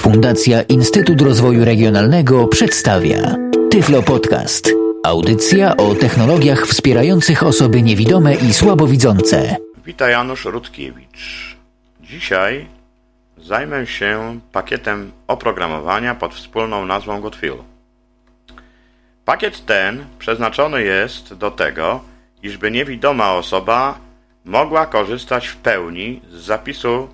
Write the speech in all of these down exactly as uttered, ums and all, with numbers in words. Fundacja Instytut Rozwoju Regionalnego przedstawia Tyflo Podcast. Audycja o technologiach wspierających osoby niewidome i słabowidzące. Witam, Janusz Rutkiewicz. Dzisiaj zajmę się pakietem oprogramowania pod wspólną nazwą Goodfeel. Pakiet ten przeznaczony jest do tego, iżby niewidoma osoba mogła korzystać w pełni z zapisu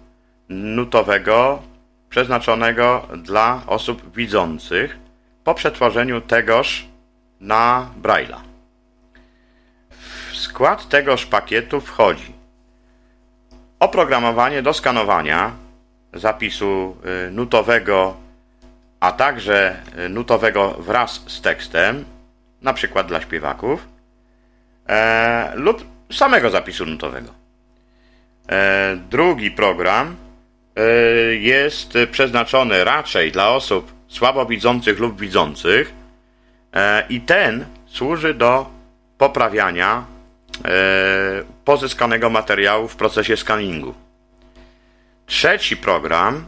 nutowego przeznaczonego dla osób widzących po przetworzeniu tegoż na Braille'a. W skład tegoż pakietu wchodzi oprogramowanie do skanowania zapisu nutowego, a także nutowego wraz z tekstem, na przykład dla śpiewaków, e, lub samego zapisu nutowego. E, drugi program e, jest przeznaczony raczej dla osób słabowidzących lub widzących e, i ten służy do poprawiania e, pozyskanego materiału w procesie skaningu. Trzeci program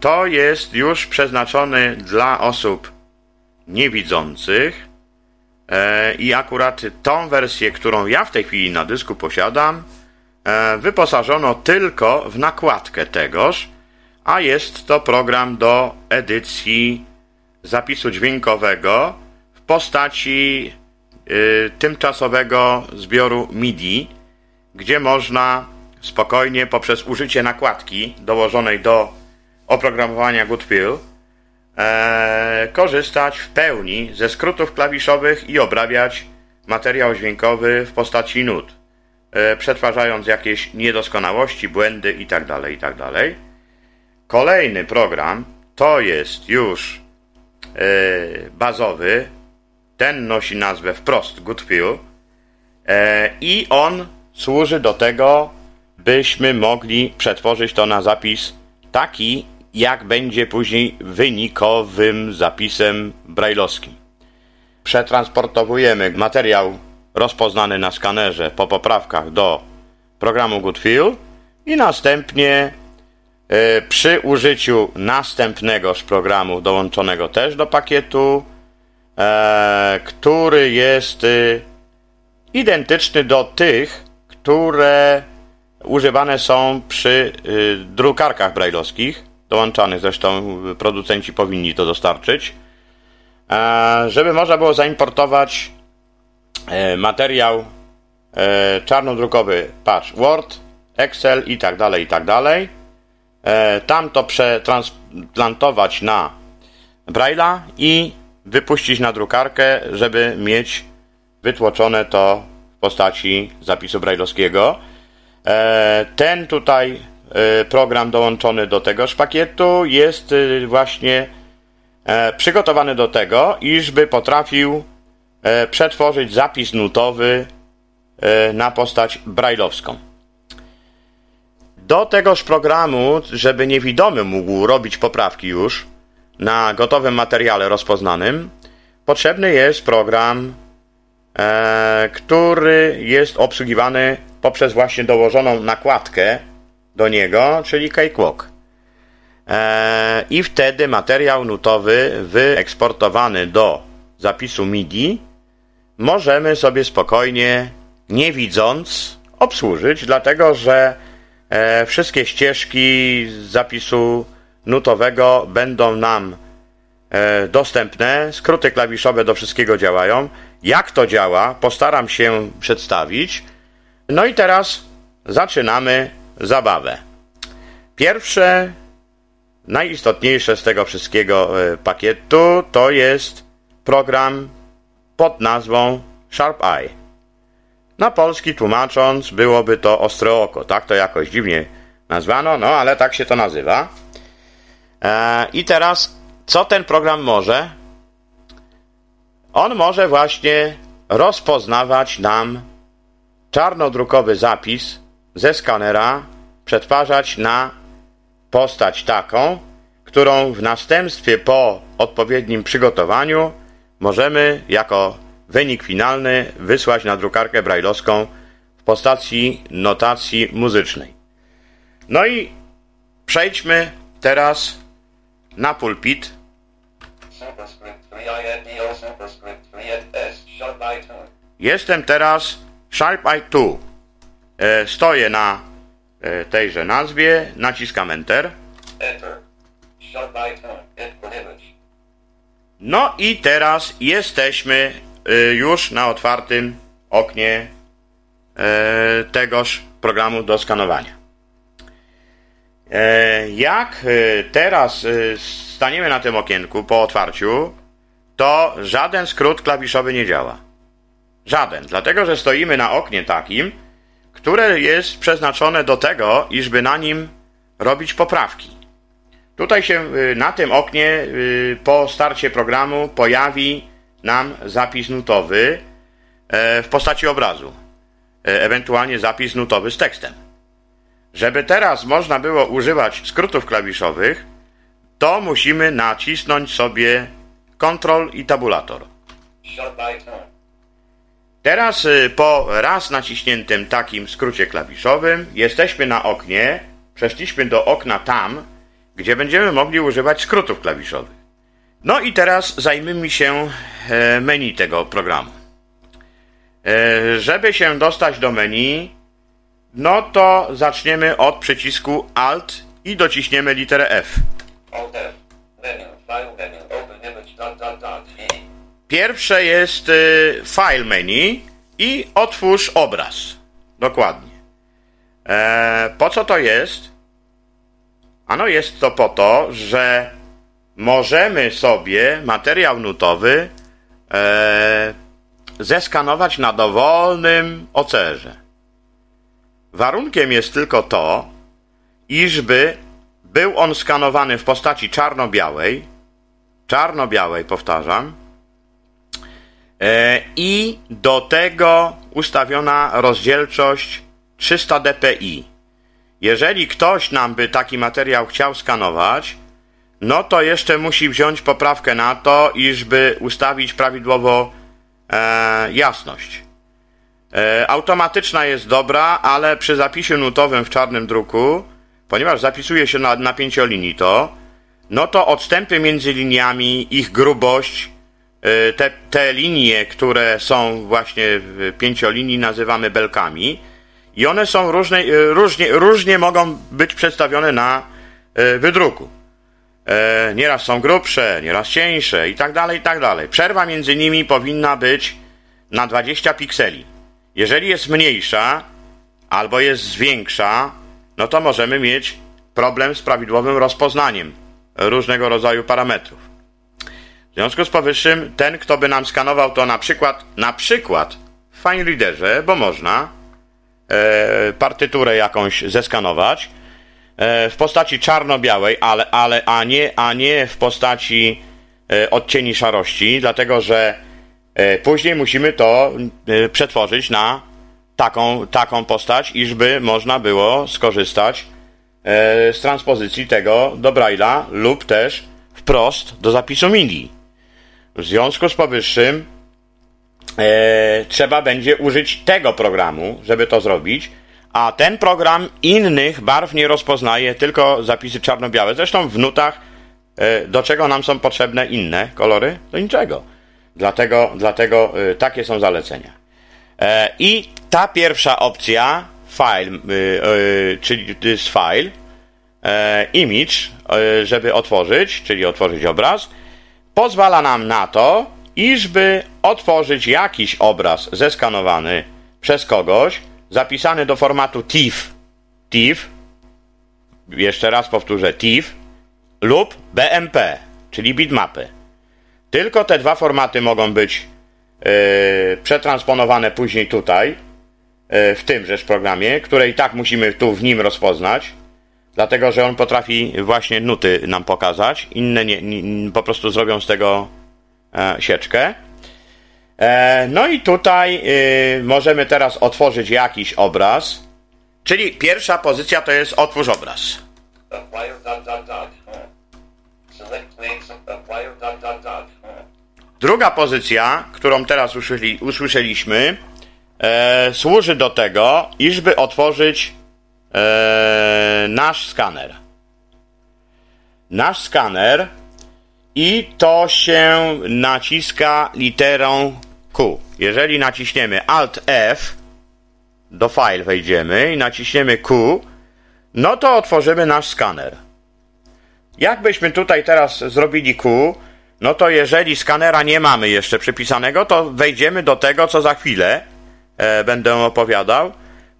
to jest już przeznaczony dla osób niewidzących i akurat tą wersję, którą ja w tej chwili na dysku posiadam, wyposażono tylko w nakładkę tegoż, a jest to program do edycji zapisu dźwiękowego w postaci tymczasowego zbioru MIDI, gdzie można spokojnie poprzez użycie nakładki dołożonej do oprogramowania Goodfeel e, korzystać w pełni ze skrótów klawiszowych i obrabiać materiał dźwiękowy w postaci nut, e, przetwarzając jakieś niedoskonałości, błędy itd., itd. Kolejny program to jest już e, bazowy, ten nosi nazwę wprost Goodfeel e, i on służy do tego, byśmy mogli przetworzyć to na zapis taki, jak będzie później wynikowym zapisem brajlowskim. Przetransportowujemy materiał rozpoznany na skanerze po poprawkach do programu Goodfeel i następnie yy, przy użyciu następnego z programu dołączonego też do pakietu, yy, który jest yy, identyczny do tych, które używane są przy y, drukarkach brajlowskich, dołączanych zresztą, producenci powinni to dostarczyć, e, żeby można było zaimportować e, materiał e, czarnodrukowy, patrz, Word, Excel i tak dalej, i tak dalej. E, tam to przetransplantować na Braille'a i wypuścić na drukarkę, żeby mieć wytłoczone to w postaci zapisu brajlowskiego. Ten tutaj program dołączony do tegoż pakietu jest właśnie przygotowany do tego, iżby potrafił przetworzyć zapis nutowy na postać brajlowską. Do tegoż programu, żeby niewidomy mógł robić poprawki już na gotowym materiale rozpoznanym, potrzebny jest program, który jest obsługiwany poprzez właśnie dołożoną nakładkę do niego, czyli Cakewalk. Eee, I wtedy materiał nutowy wyeksportowany do zapisu MIDI możemy sobie spokojnie, nie widząc, obsłużyć, dlatego że e, wszystkie ścieżki z zapisu nutowego będą nam e, dostępne, skróty klawiszowe do wszystkiego działają. Jak to działa, postaram się przedstawić. No i teraz zaczynamy zabawę. Pierwsze, najistotniejsze z tego wszystkiego pakietu to jest program pod nazwą SharpEye. Na polski tłumacząc byłoby to ostre oko, tak to jakoś dziwnie nazwano, no ale tak się to nazywa. Eee, I teraz co ten program może? On może właśnie rozpoznawać nam czarnodrukowy zapis ze skanera, przetwarzać na postać taką, którą w następstwie po odpowiednim przygotowaniu możemy jako wynik finalny wysłać na drukarkę brajlowską w postaci notacji muzycznej. No i przejdźmy Teraz na pulpit. Jestem teraz SharpEye dwa. E, stoję na e, tejże nazwie, naciskam Enter. No i teraz jesteśmy e, już na otwartym oknie e, tegoż programu do skanowania. Jak teraz staniemy na tym okienku po otwarciu, to żaden skrót klawiszowy nie działa. Żaden, dlatego że stoimy na oknie takim, które jest przeznaczone do tego, iżby na nim robić poprawki. Tutaj się na tym oknie po starcie programu pojawi nam zapis nutowy w postaci obrazu, ewentualnie zapis nutowy z tekstem. Żeby teraz można było używać skrótów klawiszowych, to musimy nacisnąć sobie Ctrl i tabulator. Teraz po raz naciśniętym takim skrócie klawiszowym jesteśmy na oknie, przeszliśmy do okna tam, gdzie będziemy mogli używać skrótów klawiszowych. No i teraz zajmijmy się menu tego programu. Żeby się dostać do menu, no to zaczniemy od przycisku Alt i dociśniemy literę F. Pierwsze jest y, File menu i otwórz obraz. Dokładnie. E, po co to jest? Ano jest to po to, że możemy sobie materiał nutowy e, zeskanować na dowolnym O C R ze. Warunkiem jest tylko to, iżby był on skanowany w postaci czarno-białej, czarno-białej powtarzam, e, i do tego ustawiona rozdzielczość trzysta dpi. Jeżeli ktoś nam by taki materiał chciał skanować, no to jeszcze musi wziąć poprawkę na to, iżby ustawić prawidłowo e, jasność. Automatyczna jest dobra, ale przy zapisie nutowym w czarnym druku, ponieważ zapisuje się na, na pięciolinii to, no to odstępy między liniami, ich grubość, te, te linie, które są właśnie w pięciolinii, nazywamy belkami i one są różne, różnie, różnie mogą być przedstawione na wydruku. Nieraz są grubsze, nieraz cieńsze i tak dalej, i tak dalej. Przerwa między nimi powinna być na dwadzieścia pikseli. Jeżeli jest mniejsza albo jest większa, no to możemy mieć problem z prawidłowym rozpoznaniem różnego rodzaju parametrów. W związku z powyższym ten, kto by nam skanował to na przykład, na przykład w Fine Readerze, bo można e, partyturę jakąś zeskanować e, w postaci czarno-białej, ale, ale a, nie, a nie w postaci e, odcieni szarości, dlatego że później musimy to przetworzyć na taką, taką postać, iżby można było skorzystać z transpozycji tego do Braille'a lub też wprost do zapisu MIDI. W związku z powyższym e, trzeba będzie użyć tego programu, żeby to zrobić, a ten program innych barw nie rozpoznaje, tylko zapisy czarno-białe. Zresztą w nutach e, do czego nam są potrzebne inne kolory? Do niczego. Dlatego, dlatego takie są zalecenia. I ta pierwsza opcja, file, czyli to jest file, image, żeby otworzyć, czyli otworzyć obraz, pozwala nam na to, iżby otworzyć jakiś obraz zeskanowany przez kogoś, zapisany do formatu tiff, tiff, jeszcze raz powtórzę, tiff, lub B M P, czyli bitmapy. Tylko te dwa formaty mogą być yy, przetransponowane później tutaj, yy, w tymżeż programie, które i tak musimy tu w nim rozpoznać, dlatego że on potrafi właśnie nuty nam pokazać, inne nie, nie, po prostu zrobią z tego e, sieczkę. E, no i tutaj yy, możemy teraz otworzyć jakiś obraz, czyli pierwsza pozycja to jest otwórz obraz. Druga pozycja, którą teraz usłyszeli, usłyszeliśmy, e, służy do tego, iżby otworzyć e, nasz skaner. nasz skaner i to się naciska literą Q. Jeżeli naciśniemy Alt F, do file wejdziemy i naciśniemy Q, no to otworzymy nasz skaner. Jakbyśmy tutaj teraz zrobili Q, no to jeżeli skanera nie mamy jeszcze przypisanego, to wejdziemy do tego, co za chwilę e, będę opowiadał,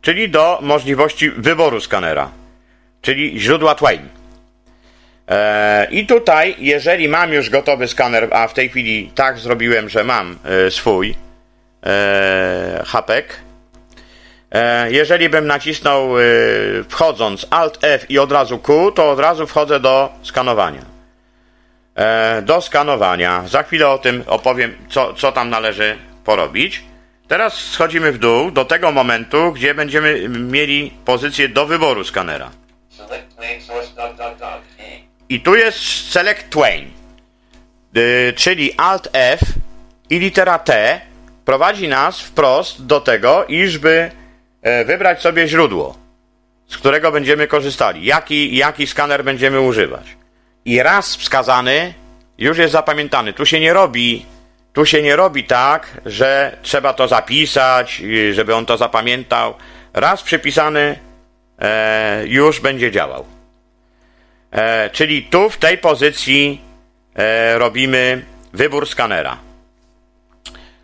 czyli do możliwości wyboru skanera, czyli źródła Twain. E, I tutaj, jeżeli mam już gotowy skaner, a w tej chwili tak zrobiłem, że mam e, swój e, hapek, e, jeżeli bym nacisnął e, wchodząc Alt F i od razu Q, to od razu wchodzę do skanowania. do skanowania. Za chwilę o tym opowiem, co, co tam należy porobić. Teraz schodzimy w dół do tego momentu, gdzie będziemy mieli pozycję do wyboru skanera. I tu jest Select Twain, czyli Alt F i litera T prowadzi nas wprost do tego, iżby wybrać sobie źródło, z którego będziemy korzystali, jaki, jaki skaner będziemy używać. I raz wskazany, już jest zapamiętany. Tu się nie robi, tu się nie robi tak, że trzeba to zapisać, żeby on to zapamiętał. Raz przypisany e, już będzie działał. E, czyli tu w tej pozycji e, robimy wybór skanera.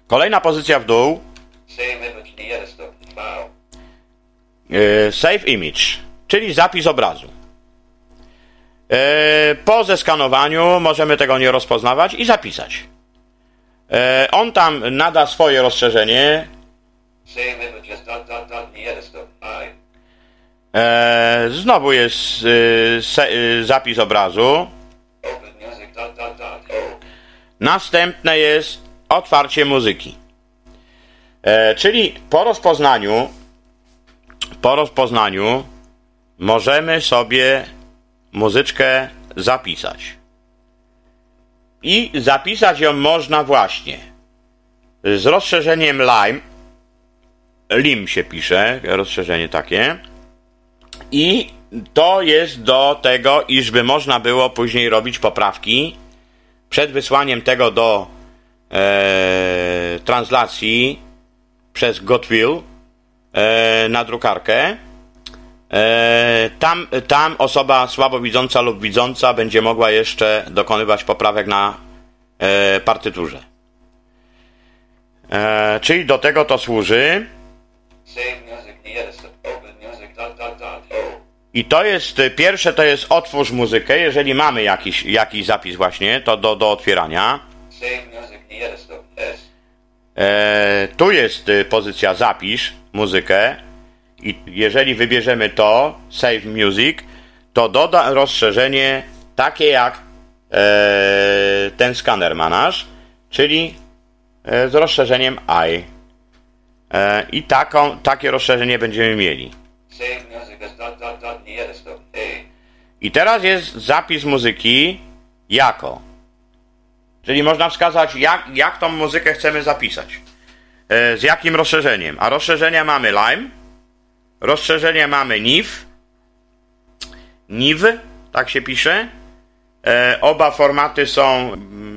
Kolejna pozycja w dół. E, save image, czyli zapis obrazu. Po zeskanowaniu możemy tego nie rozpoznawać i zapisać. On tam nada swoje rozszerzenie. Znowu jest zapis obrazu. Następne jest otwarcie muzyki. Czyli po rozpoznaniu, po rozpoznaniu możemy sobie muzyczkę zapisać. I zapisać ją można właśnie z rozszerzeniem Lime. Lime się pisze, rozszerzenie takie. I to jest do tego, iżby można było później robić poprawki przed wysłaniem tego do e, translacji przez Goodfeel e, na drukarkę. Tam, tam osoba słabowidząca lub widząca będzie mogła jeszcze dokonywać poprawek na e, partyturze. E, czyli do tego to służy. I to jest, pierwsze to jest otwórz muzykę, jeżeli mamy jakiś, jakiś zapis właśnie, to do, do otwierania. E, tu jest pozycja zapisz muzykę. I jeżeli wybierzemy to, Save Music, to doda rozszerzenie takie jak e, ten skaner ma nasz, czyli e, z rozszerzeniem I. E, I taką, takie rozszerzenie będziemy mieli. I teraz jest zapis muzyki jako. Czyli można wskazać, jak, jak tą muzykę chcemy zapisać. E, z jakim rozszerzeniem. A rozszerzenia mamy Lime. Rozszerzenie mamy N I F, N I W, tak się pisze. E, oba formaty są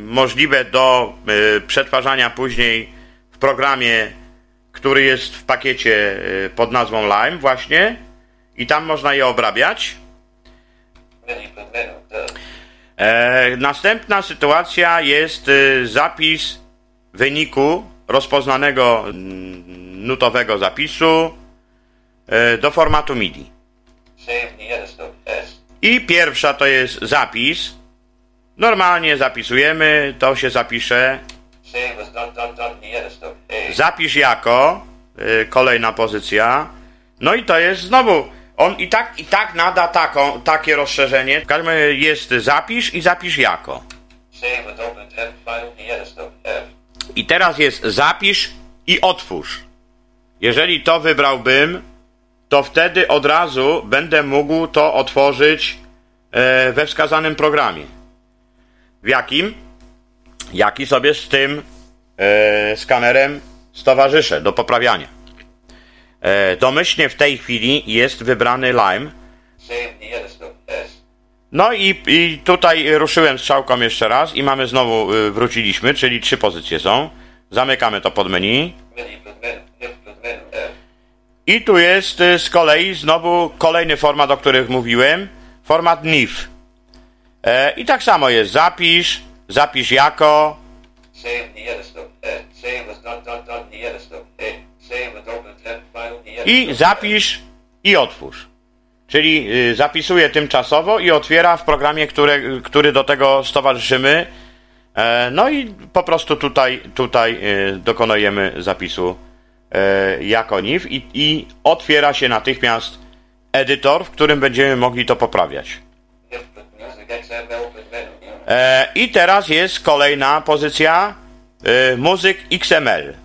możliwe do e, przetwarzania później w programie, który jest w pakiecie e, pod nazwą Lime właśnie i tam można je obrabiać. E, następna sytuacja jest e, zapis wyniku rozpoznanego m, nutowego zapisu do formatu M I D I. I pierwsza to jest zapis. Normalnie zapisujemy, to się zapisze. Zapisz jako, kolejna pozycja. No i to jest znowu, on i tak i tak nada taką, takie rozszerzenie. W każdym razie jest zapisz i zapisz jako. I teraz jest zapisz i otwórz. Jeżeli to wybrałbym, to wtedy od razu będę mógł to otworzyć we wskazanym programie. W jakim? Jaki sobie z tym skanerem stowarzyszę do poprawiania. Domyślnie w tej chwili jest wybrany Lime. No i, i tutaj ruszyłem strzałką jeszcze raz i mamy znowu, wróciliśmy, czyli trzy pozycje są. Zamykamy to pod menu. I tu jest z kolei znowu kolejny format, o których mówiłem. Format N I F. I tak samo jest zapisz, zapisz jako. I zapisz i otwórz. Czyli zapisuje tymczasowo i otwiera w programie, który, który do tego stowarzyszymy. No i po prostu tutaj, tutaj dokonujemy zapisu jako N I F i, i otwiera się natychmiast edytor, w którym będziemy mogli to poprawiać. I teraz jest kolejna pozycja muzyk X M L.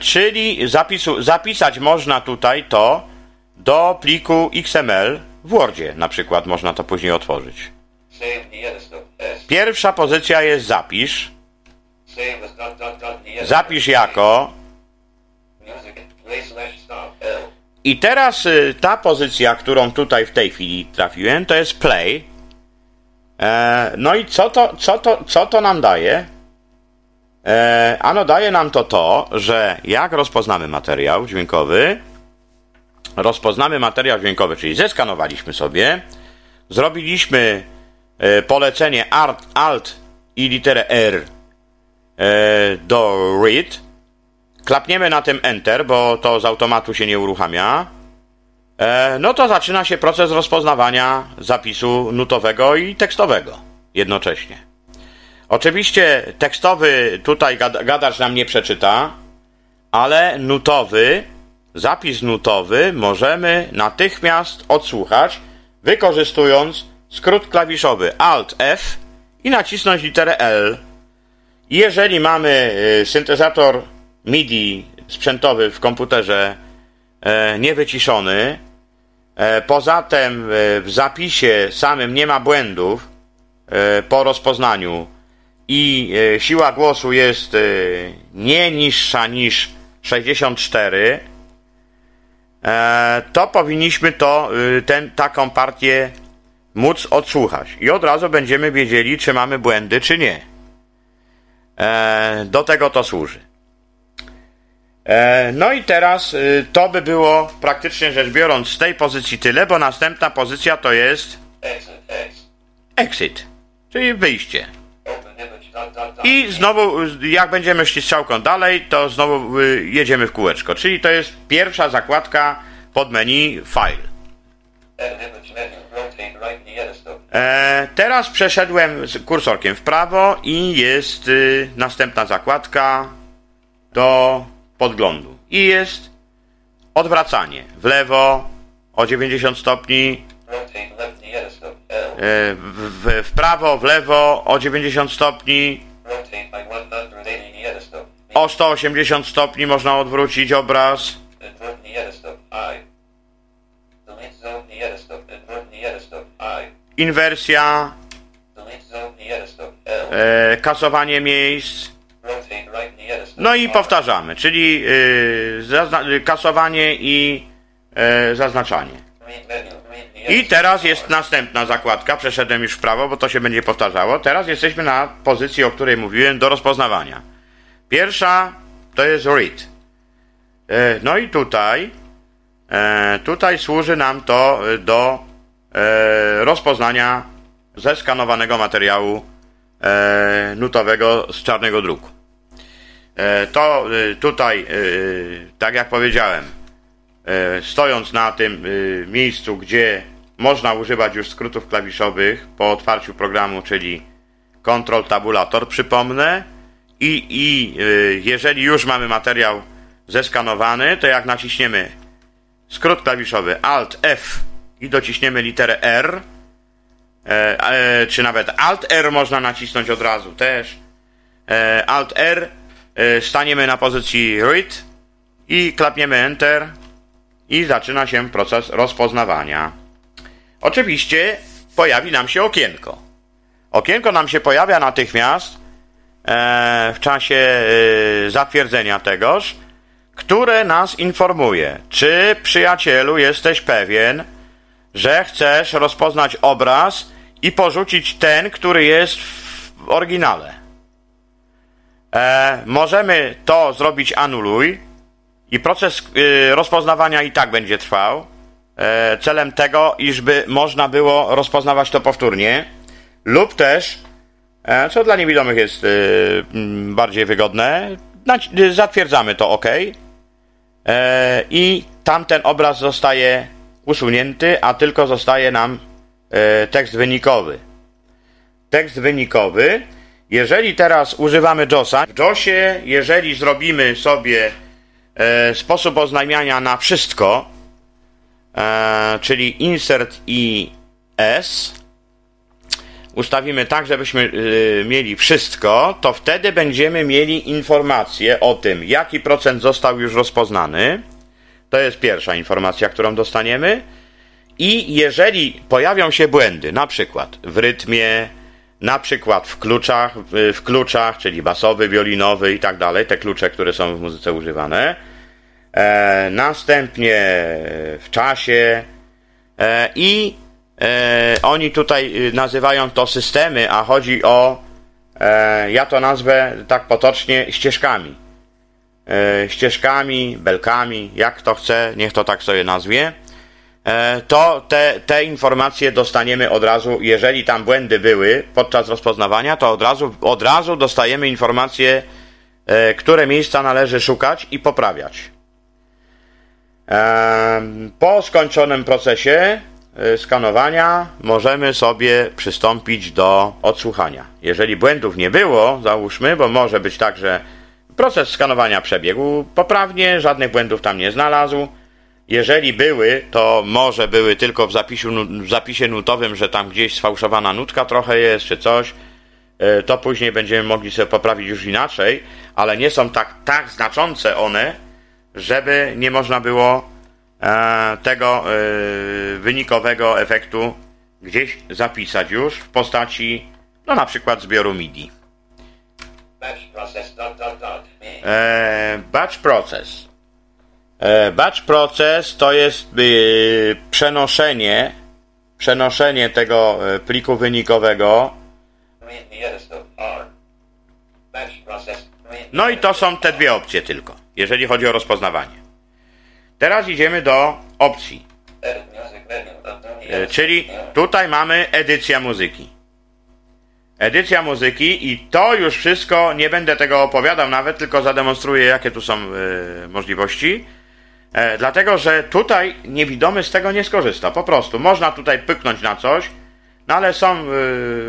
Czyli zapisu, zapisać można tutaj to do pliku X M L w Wordzie na przykład, można to później otworzyć. Pierwsza pozycja jest zapisz. Zapisz jako. I teraz ta pozycja, którą tutaj w tej chwili trafiłem, to jest play. No i co to, co to, co to nam daje? Ano daje nam to to, że jak rozpoznamy materiał dźwiękowy, rozpoznamy materiał dźwiękowy, czyli zeskanowaliśmy sobie, zrobiliśmy polecenie Alt i literę R do read, klapniemy na tym Enter, bo to z automatu się nie uruchamia, no to zaczyna się proces rozpoznawania zapisu nutowego i tekstowego jednocześnie. Oczywiście tekstowy tutaj gadacz nam nie przeczyta, ale nutowy, zapis nutowy możemy natychmiast odsłuchać, wykorzystując skrót klawiszowy Alt F i nacisnąć literę L. Jeżeli mamy syntezator MIDI sprzętowy w komputerze e, niewyciszony, e, poza tym e, w zapisie samym nie ma błędów e, po rozpoznaniu i e, siła głosu jest e, nie niższa niż sześćdziesiąt cztery, e, to powinniśmy to, e, ten, taką partię móc odsłuchać i od razu będziemy wiedzieli, czy mamy błędy, czy nie. E, do tego to służy. No i teraz to by było praktycznie rzecz biorąc z tej pozycji tyle, bo następna pozycja to jest exit, czyli wyjście. I znowu jak będziemy szli strzałką dalej, to znowu jedziemy w kółeczko, czyli to jest pierwsza zakładka pod menu file. Teraz przeszedłem kursorkiem w prawo i jest następna zakładka do podglądu. I jest odwracanie w lewo o dziewięćdziesiąt stopni, w, w prawo, w lewo o dziewięćdziesiąt stopni, o sto osiemdziesiąt stopni można odwrócić obraz. Inwersja, kasowanie miejsc. No i powtarzamy, czyli yy, zazna- kasowanie i yy, zaznaczanie. I teraz jest następna zakładka, przeszedłem już w prawo, bo to się będzie powtarzało. Teraz jesteśmy na pozycji, o której mówiłem, do rozpoznawania. Pierwsza to jest read. Yy, no i tutaj, yy, tutaj służy nam to do yy, rozpoznania zeskanowanego materiału yy, nutowego z czarnego druku. To tutaj, tak jak powiedziałem, stojąc na tym miejscu, gdzie można używać już skrótów klawiszowych po otwarciu programu, czyli Ctrl Tabulator, przypomnę, i, i jeżeli już mamy materiał zeskanowany, to jak naciśniemy skrót klawiszowy Alt F i dociśniemy literę R, czy nawet Alt R można nacisnąć od razu też, Alt R, staniemy na pozycji read i klapniemy Enter i zaczyna się proces rozpoznawania. Oczywiście pojawi nam się okienko. Okienko nam się pojawia natychmiast e, w czasie e, zatwierdzenia tegoż, które nas informuje, czy przyjacielu jesteś pewien, że chcesz rozpoznać obraz i porzucić ten, który jest w oryginale. E, możemy to zrobić anuluj i proces y, rozpoznawania i tak będzie trwał, e, celem tego, iżby można było rozpoznawać to powtórnie, lub też, e, co dla niewidomych jest y, bardziej wygodne, na, y, zatwierdzamy to OK e, i tamten obraz zostaje usunięty, a tylko zostaje nam e, tekst wynikowy. Tekst wynikowy. Jeżeli teraz używamy dżosa, w dżosie, jeżeli zrobimy sobie e, sposób oznajmiania na wszystko, e, czyli insert i s, ustawimy tak, żebyśmy e, mieli wszystko, to wtedy będziemy mieli informację o tym, jaki procent został już rozpoznany. To jest pierwsza informacja, którą dostaniemy. I jeżeli pojawią się błędy, na przykład w rytmie, na przykład w kluczach, w kluczach, czyli basowy, wiolinowy i tak dalej, te klucze, które są w muzyce używane, e, następnie w czasie e, i e, oni tutaj nazywają to systemy, a chodzi o, e, ja to nazwę tak potocznie, ścieżkami. E, ścieżkami, belkami, jak kto chce, niech to tak sobie nazwie. to te, te informacje dostaniemy od razu, jeżeli tam błędy były podczas rozpoznawania, to od razu, od razu dostajemy informacje, e, które miejsca należy szukać i poprawiać. E, po skończonym procesie e, skanowania możemy sobie przystąpić do odsłuchania. Jeżeli błędów nie było, załóżmy, bo może być tak, że proces skanowania przebiegł poprawnie, żadnych błędów tam nie znalazł. Jeżeli były, to może były tylko w, zapisiu, w zapisie nutowym, że tam gdzieś sfałszowana nutka trochę jest, czy coś. To później będziemy mogli sobie poprawić już inaczej, ale nie są tak, tak znaczące one, żeby nie można było e, tego e, wynikowego efektu gdzieś zapisać już w postaci, no na przykład zbioru MIDI. Batch process. Dot, dot, dot. E, batch process. Batch process to jest yy, przenoszenie przenoszenie tego pliku wynikowego. No i to są te dwie opcje tylko, jeżeli chodzi o rozpoznawanie. Teraz idziemy do opcji. Yy, czyli tutaj mamy edycja muzyki. Edycja muzyki i to już wszystko, nie będę tego opowiadał nawet, tylko zademonstruję, jakie tu są yy, możliwości. E, dlatego, że tutaj niewidomy z tego nie skorzysta. Po prostu można tutaj pyknąć na coś, no ale są y,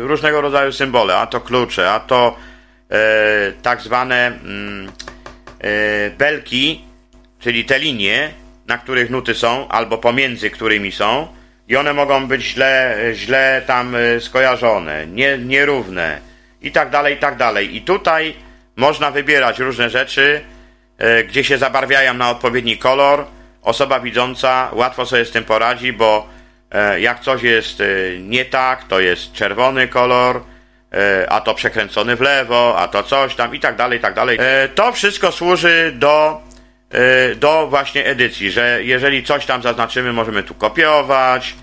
różnego rodzaju symbole, a to klucze, a to y, tak zwane y, y, belki, czyli te linie, na których nuty są, albo pomiędzy którymi są, i one mogą być źle, źle tam skojarzone, nie, nierówne i tak dalej, i tak dalej. I tutaj można wybierać różne rzeczy, gdzie się zabarwiają na odpowiedni kolor. Osoba widząca łatwo sobie z tym poradzi, bo jak coś jest nie tak, to jest czerwony kolor, a to przekręcony w lewo, a to coś tam i tak dalej, i tak dalej. To wszystko służy do, do właśnie edycji, że jeżeli coś tam zaznaczymy, możemy tu kopiować.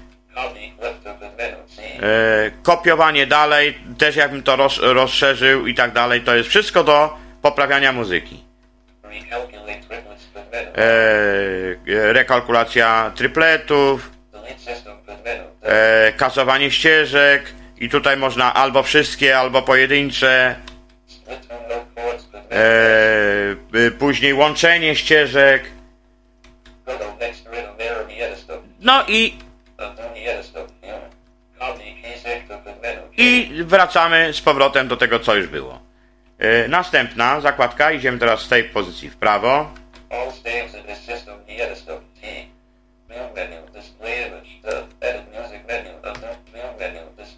Kopiowanie dalej, też jakbym to rozszerzył i tak dalej, to jest wszystko do poprawiania muzyki. E, rekalkulacja tripletów, e, kasowanie ścieżek i tutaj można albo wszystkie, albo pojedyncze, e, później łączenie ścieżek, no i i wracamy z powrotem do tego, co już było. Następna zakładka, idziemy teraz z tej pozycji w prawo.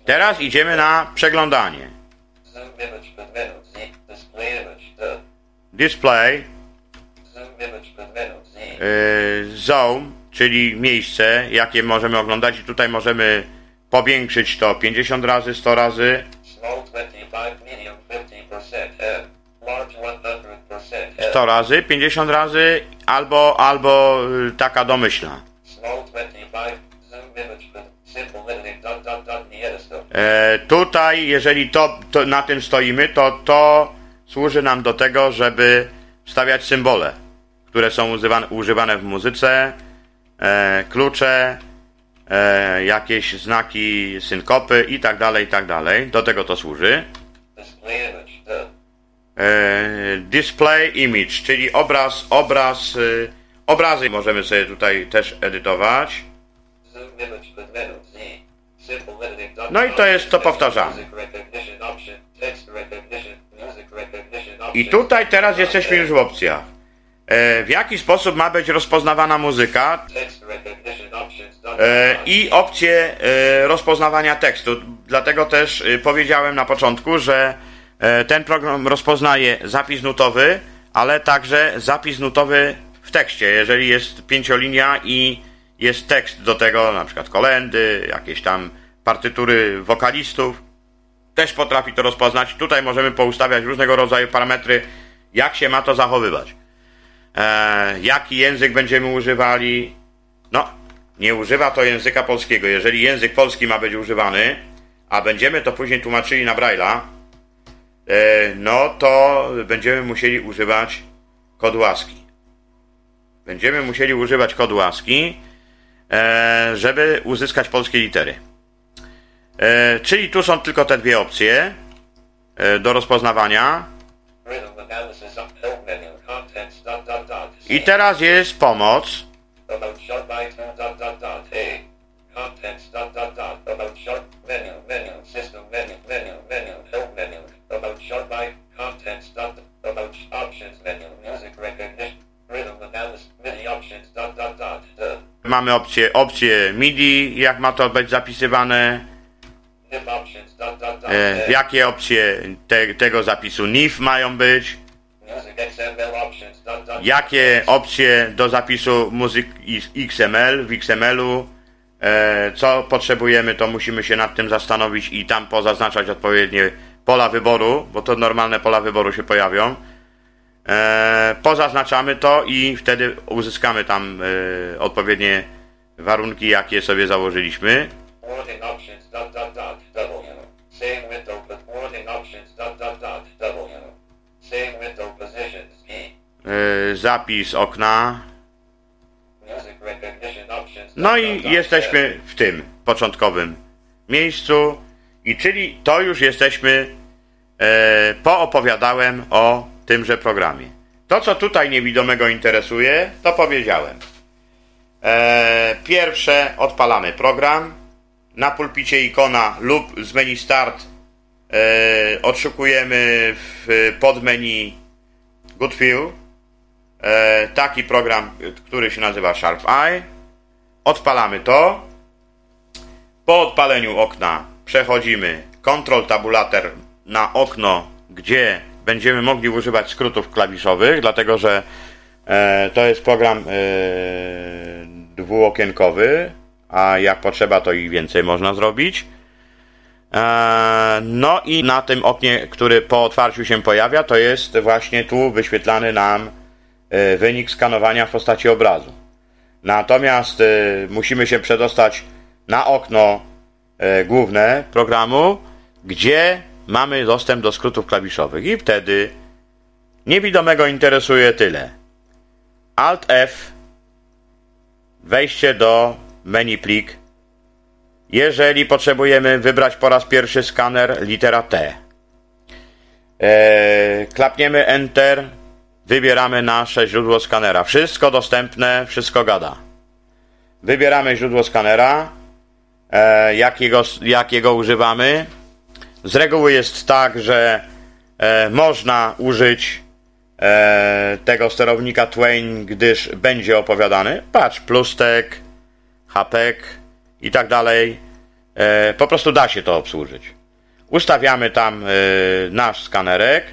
Teraz idziemy na przeglądanie. Display. Zone, czyli miejsce, jakie możemy oglądać, i tutaj możemy powiększyć to pięćdziesiąt razy, sto razy. sto razy, pięćdziesiąt razy, albo, albo taka domyślna. E, tutaj, jeżeli to, to na tym stoimy, to to służy nam do tego, żeby wstawiać symbole, które są używane, używane w muzyce, e, klucze, e, jakieś znaki synkopy i tak dalej, i tak dalej. Do tego to służy. E, display image, czyli obraz, obraz, e, obrazy możemy sobie tutaj też edytować. No i to jest to powtarzane. I tutaj teraz jesteśmy już w opcjach. E, w jaki sposób ma być rozpoznawana muzyka e, i opcje e, rozpoznawania tekstu. Dlatego też e, powiedziałem na początku, że e, ten program rozpoznaje zapis nutowy, ale także zapis nutowy w tekście. Jeżeli jest pięciolinia i jest tekst do tego, na przykład kolędy, jakieś tam partytury wokalistów, też potrafi to rozpoznać. Tutaj możemy poustawiać różnego rodzaju parametry, jak się ma to zachowywać. E, jaki język będziemy używali? No, nie używa to języka polskiego. Jeżeli język polski ma być używany, a będziemy to później tłumaczyli na Braille'a, e, no to będziemy musieli używać kodu łaski. Będziemy musieli używać kodu łaski, e, żeby uzyskać polskie litery. E, czyli tu są tylko te dwie opcje e, do rozpoznawania. I teraz jest pomoc. Mamy opcję, opcję MIDI, jak ma to być zapisywane. E, jakie opcje te, tego zapisu N I F mają być? Jakie opcje do zapisu muzyki X M L w X M L-u? E, co potrzebujemy, to musimy się nad tym zastanowić i tam pozaznaczać odpowiednie pola wyboru, bo to normalne pola wyboru się pojawią. E, pozaznaczamy to i wtedy uzyskamy tam e, odpowiednie warunki, jakie sobie założyliśmy. E, zapis okna. No i jesteśmy w tym początkowym miejscu. I czyli to już jesteśmy, e, poopowiadałem o tymże programie. To, co tutaj niewidomego interesuje, to powiedziałem. Eee, pierwsze, odpalamy program. Na pulpicie ikona lub z menu Start eee, odszukujemy w podmenu Goodfeel eee, taki program, który się nazywa SharpEye. Odpalamy to. Po odpaleniu okna przechodzimy Ctrl Tabulator na okno, gdzie będziemy mogli używać skrótów klawiszowych, dlatego że e, to jest program e, dwuokienkowy, a jak potrzeba, to i więcej można zrobić. E, no i na tym oknie, który po otwarciu się pojawia, to jest właśnie tu wyświetlany nam e, wynik skanowania w postaci obrazu. Natomiast e, musimy się przedostać na okno e, główne programu, gdzie mamy dostęp do skrótów klawiszowych i wtedy niewidomego interesuje tyle. Alt F, wejście do menu plik. Jeżeli potrzebujemy wybrać po raz pierwszy skaner, litera T. Eee, klapniemy Enter, wybieramy nasze źródło skanera. Wszystko dostępne, wszystko gada. Wybieramy źródło skanera, eee, jakiego, jakiego używamy. Z reguły jest tak, że e, można użyć e, tego sterownika Twain, gdyż będzie opowiadany. Patrz, plustek, hapek i tak dalej. E, po prostu da się to obsłużyć. Ustawiamy tam e, nasz skanerek.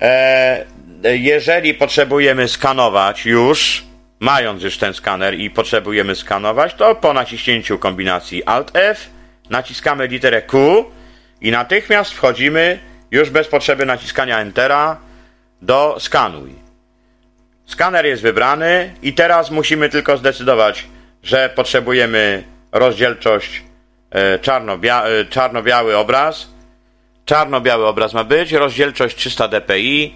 E, jeżeli potrzebujemy skanować już, mając już ten skaner i potrzebujemy skanować, to po naciśnięciu kombinacji Alt F naciskamy literę Q i natychmiast wchodzimy, już bez potrzeby naciskania Entera, do skanuj. Skaner jest wybrany i teraz musimy tylko zdecydować, że potrzebujemy rozdzielczość czarno-bia- czarno-biały obraz. Czarno-biały obraz ma być, rozdzielczość trzysta d p i.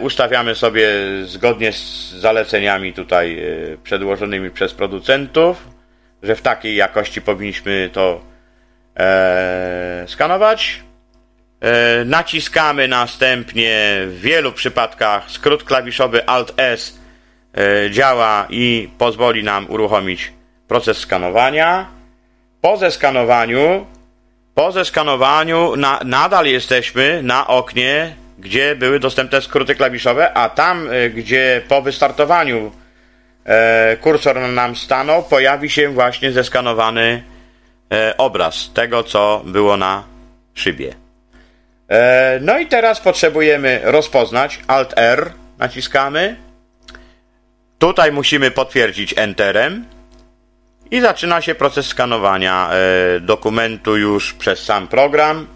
Ustawiamy sobie zgodnie z zaleceniami tutaj przedłożonymi przez producentów, że w takiej jakości powinniśmy to skanować. Naciskamy następnie w wielu przypadkach skrót klawiszowy alt S działa i pozwoli nam uruchomić proces skanowania. Po zeskanowaniu, po zeskanowaniu na, nadal jesteśmy na oknie, gdzie były dostępne skróty klawiszowe, a tam, gdzie po wystartowaniu e, kursor nam stanął, pojawi się właśnie zeskanowany e, obraz tego, co było na szybie. E, no i teraz potrzebujemy rozpoznać, alt R naciskamy. Tutaj musimy potwierdzić Enterem i zaczyna się proces skanowania e, dokumentu już przez sam program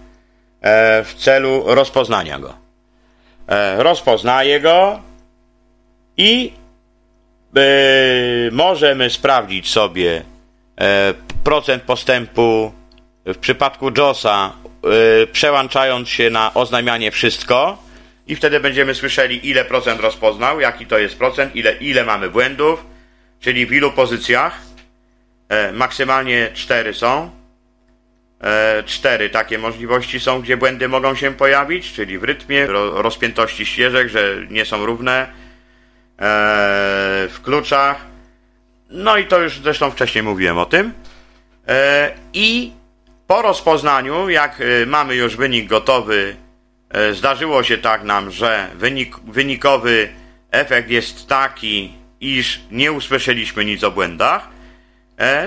e, w celu rozpoznania go. E, rozpoznaje go i e, możemy sprawdzić sobie e, procent postępu w przypadku JOSa, e, przełączając się na oznajmianie wszystko. I wtedy będziemy słyszeli, ile procent rozpoznał, jaki to jest procent, ile, ile mamy błędów, czyli w ilu pozycjach. E, maksymalnie cztery są. E, cztery takie możliwości są, gdzie błędy mogą się pojawić, czyli w rytmie, ro, rozpiętości ścieżek, że nie są równe, e, w kluczach. No i to już zresztą wcześniej mówiłem o tym. E, I po rozpoznaniu, jak mamy już wynik gotowy, zdarzyło się tak nam, że wynik, wynikowy efekt jest taki, iż nie usłyszeliśmy nic o błędach,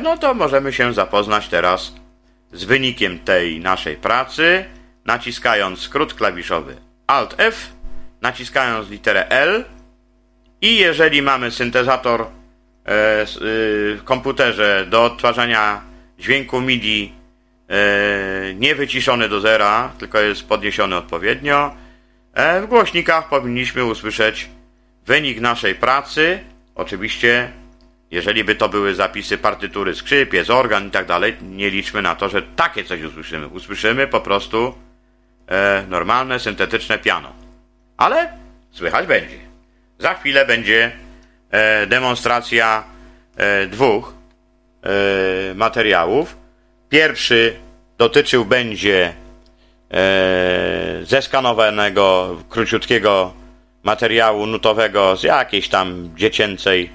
no to możemy się zapoznać teraz z wynikiem tej naszej pracy, naciskając skrót klawiszowy alt F, naciskając literę L i jeżeli mamy syntezator w komputerze do odtwarzania dźwięku MIDI nie wyciszony do zera, tylko jest podniesiony odpowiednio. W głośnikach powinniśmy usłyszeć wynik naszej pracy. Oczywiście, jeżeli by to były zapisy partytury, skrzypiec, organ i tak dalej, nie liczmy na to, że takie coś usłyszymy. Usłyszymy po prostu normalne, syntetyczne piano. Ale słychać będzie. Za chwilę będzie demonstracja dwóch materiałów. Pierwszy dotyczył będzie e, zeskanowanego, króciutkiego materiału nutowego z jakiejś tam dziecięcej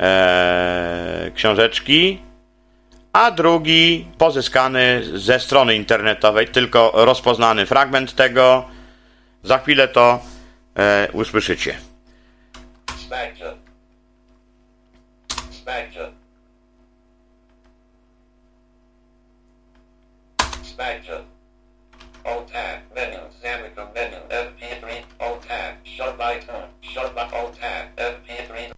e, książeczki, a drugi pozyskany ze strony internetowej, tylko rozpoznany fragment tego. Za chwilę to e, usłyszycie. Spectre. Spectre. Spectre. Alt tab menu. Sample menu. F P three. Alt tab. Shut by turn. Shut by alt tab. F P three.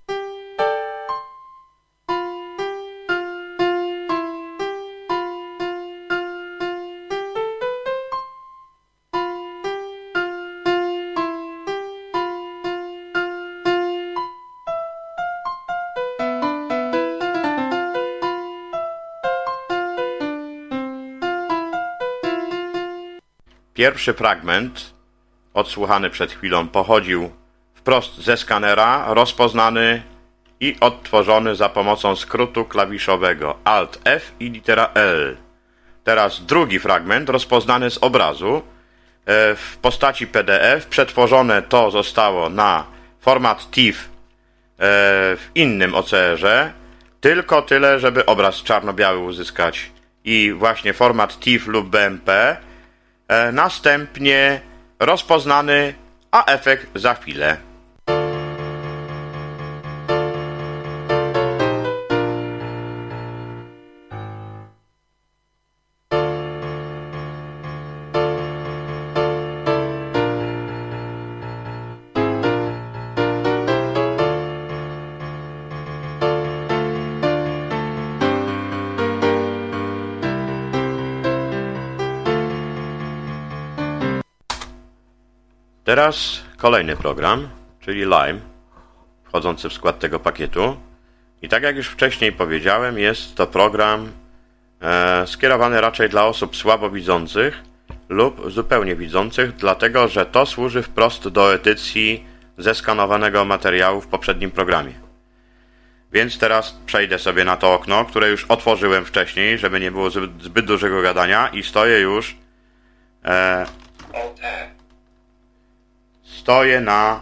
Pierwszy fragment, odsłuchany przed chwilą, pochodził wprost ze skanera, rozpoznany i odtworzony za pomocą skrótu klawiszowego alt F i litera L. Teraz drugi fragment, rozpoznany z obrazu w postaci P D F. Przetworzone to zostało na format tiff w innym O C R-ze, tylko tyle, żeby obraz czarno-biały uzyskać. I właśnie format tiff lub B M P. Następnie rozpoznany, a efekt za chwilę. Teraz kolejny program, czyli Lime, wchodzący w skład tego pakietu. I tak jak już wcześniej powiedziałem, jest to program skierowany raczej dla osób słabowidzących lub zupełnie widzących, dlatego że to służy wprost do edycji zeskanowanego materiału w poprzednim programie. Więc teraz przejdę sobie na to okno, które już otworzyłem wcześniej, żeby nie było zbyt, zbyt dużego gadania, i stoję już e, stoję na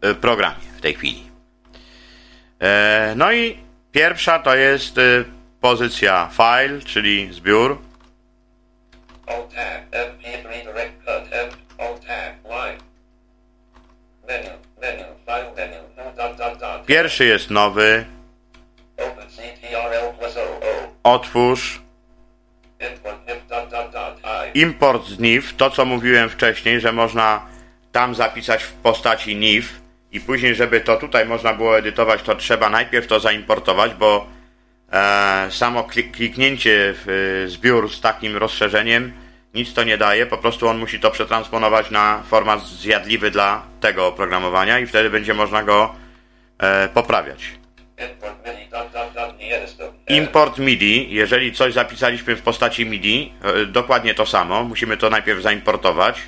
e, programie w tej chwili. E, no i pierwsza to jest e, pozycja file, czyli zbiór. Pierwszy jest nowy. Otwórz. Import z N I F, to co mówiłem wcześniej, że można tam zapisać w postaci N I F i później, żeby to tutaj można było edytować, to trzeba najpierw to zaimportować, bo e, samo kliknięcie w zbiór z takim rozszerzeniem nic to nie daje, po prostu on musi to przetransponować na format zjadliwy dla tego oprogramowania i wtedy będzie można go e, poprawiać. Import MIDI, jeżeli coś zapisaliśmy w postaci MIDI, e, dokładnie to samo, musimy to najpierw zaimportować,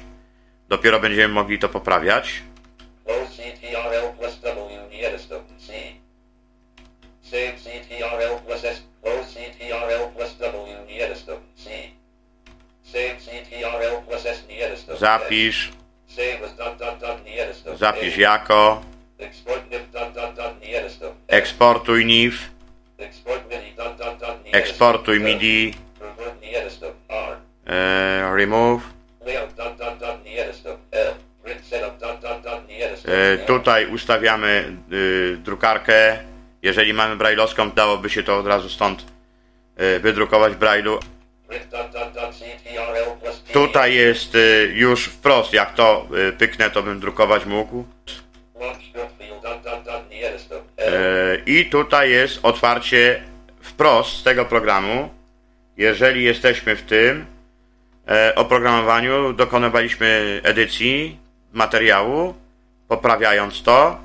dopiero będziemy mogli to poprawiać. Zapisz. Zapisz jako. Eksportuj N I F. Eksportuj MIDI. E, remove. E, tutaj ustawiamy y, drukarkę. Jeżeli mamy brajlowską, dałoby się to od razu stąd y, wydrukować w brajlu. Tutaj jest y, już wprost, jak to y, pyknę, to bym drukować mógł. Y, I tutaj jest otwarcie wprost z tego programu. Jeżeli jesteśmy w tym y, oprogramowaniu, dokonywaliśmy edycji materiału, poprawiając to.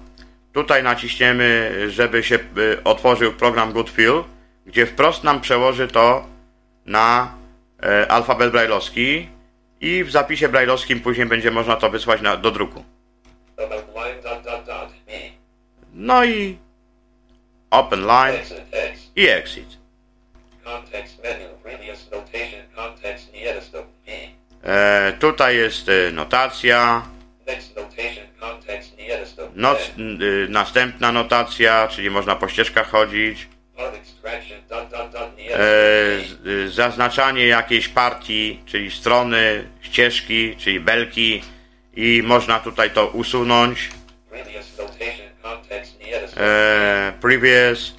Tutaj naciśniemy, żeby się y, otworzył program Goodfeel, gdzie wprost nam przełoży to na e, alfabet brajlowski i w zapisie brajlowskim później będzie można to wysłać na, do druku. No i open line i exit. E, tutaj jest e, notacja. Noc, y, następna notacja, czyli można po ścieżkach chodzić. E, zaznaczanie jakiejś partii, czyli strony, ścieżki, czyli belki, i można tutaj to usunąć. E, previous.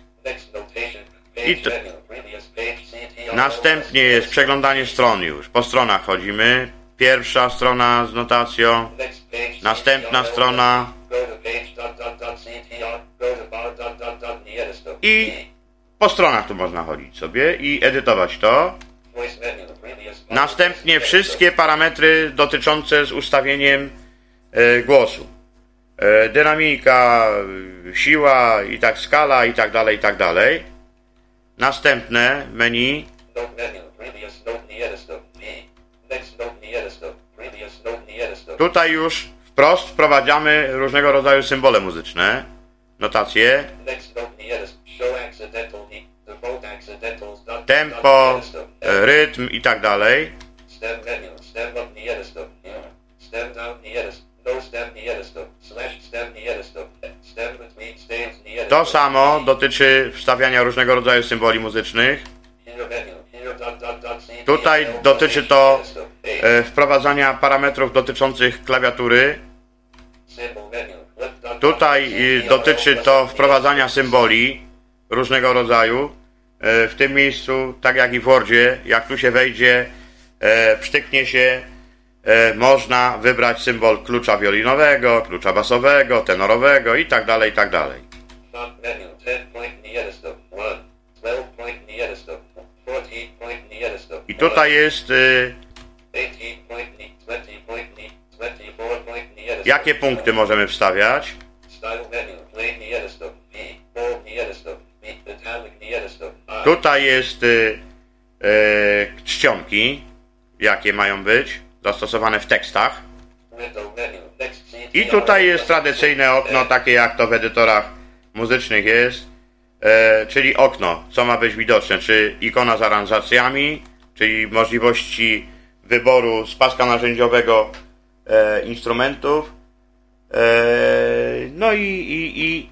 I t- Następnie jest przeglądanie stron już. Po stronach chodzimy. Pierwsza strona z notacją. Następna strona. I po stronach tu można chodzić sobie i edytować to. Następnie wszystkie parametry dotyczące z ustawieniem e, głosu. E, dynamika, siła, i tak skala, i tak dalej, i tak dalej. Następne menu. Tutaj już wprost wprowadzamy różnego rodzaju symbole muzyczne, notacje. Tempo, rytm i tak dalej. To samo dotyczy wstawiania różnego rodzaju symboli muzycznych. Tutaj dotyczy to e, wprowadzania parametrów dotyczących klawiatury. Tutaj e, dotyczy to wprowadzania symboli różnego rodzaju. E, w tym miejscu, tak jak i w Wordzie, jak tu się wejdzie, e, przytyknie się, e, można wybrać symbol klucza wiolinowego, klucza basowego, tenorowego i tak dalej, i tak dalej. I tutaj jest y, jakie punkty możemy wstawiać. Tutaj jest y, yy, czcionki, jakie mają być zastosowane w tekstach. I tutaj jest tradycyjne okno, takie jak to w edytorach muzycznych jest, e, czyli okno, co ma być widoczne, czy ikona z aranżacjami, czyli możliwości wyboru z paska narzędziowego e, instrumentów, e, no i, i, i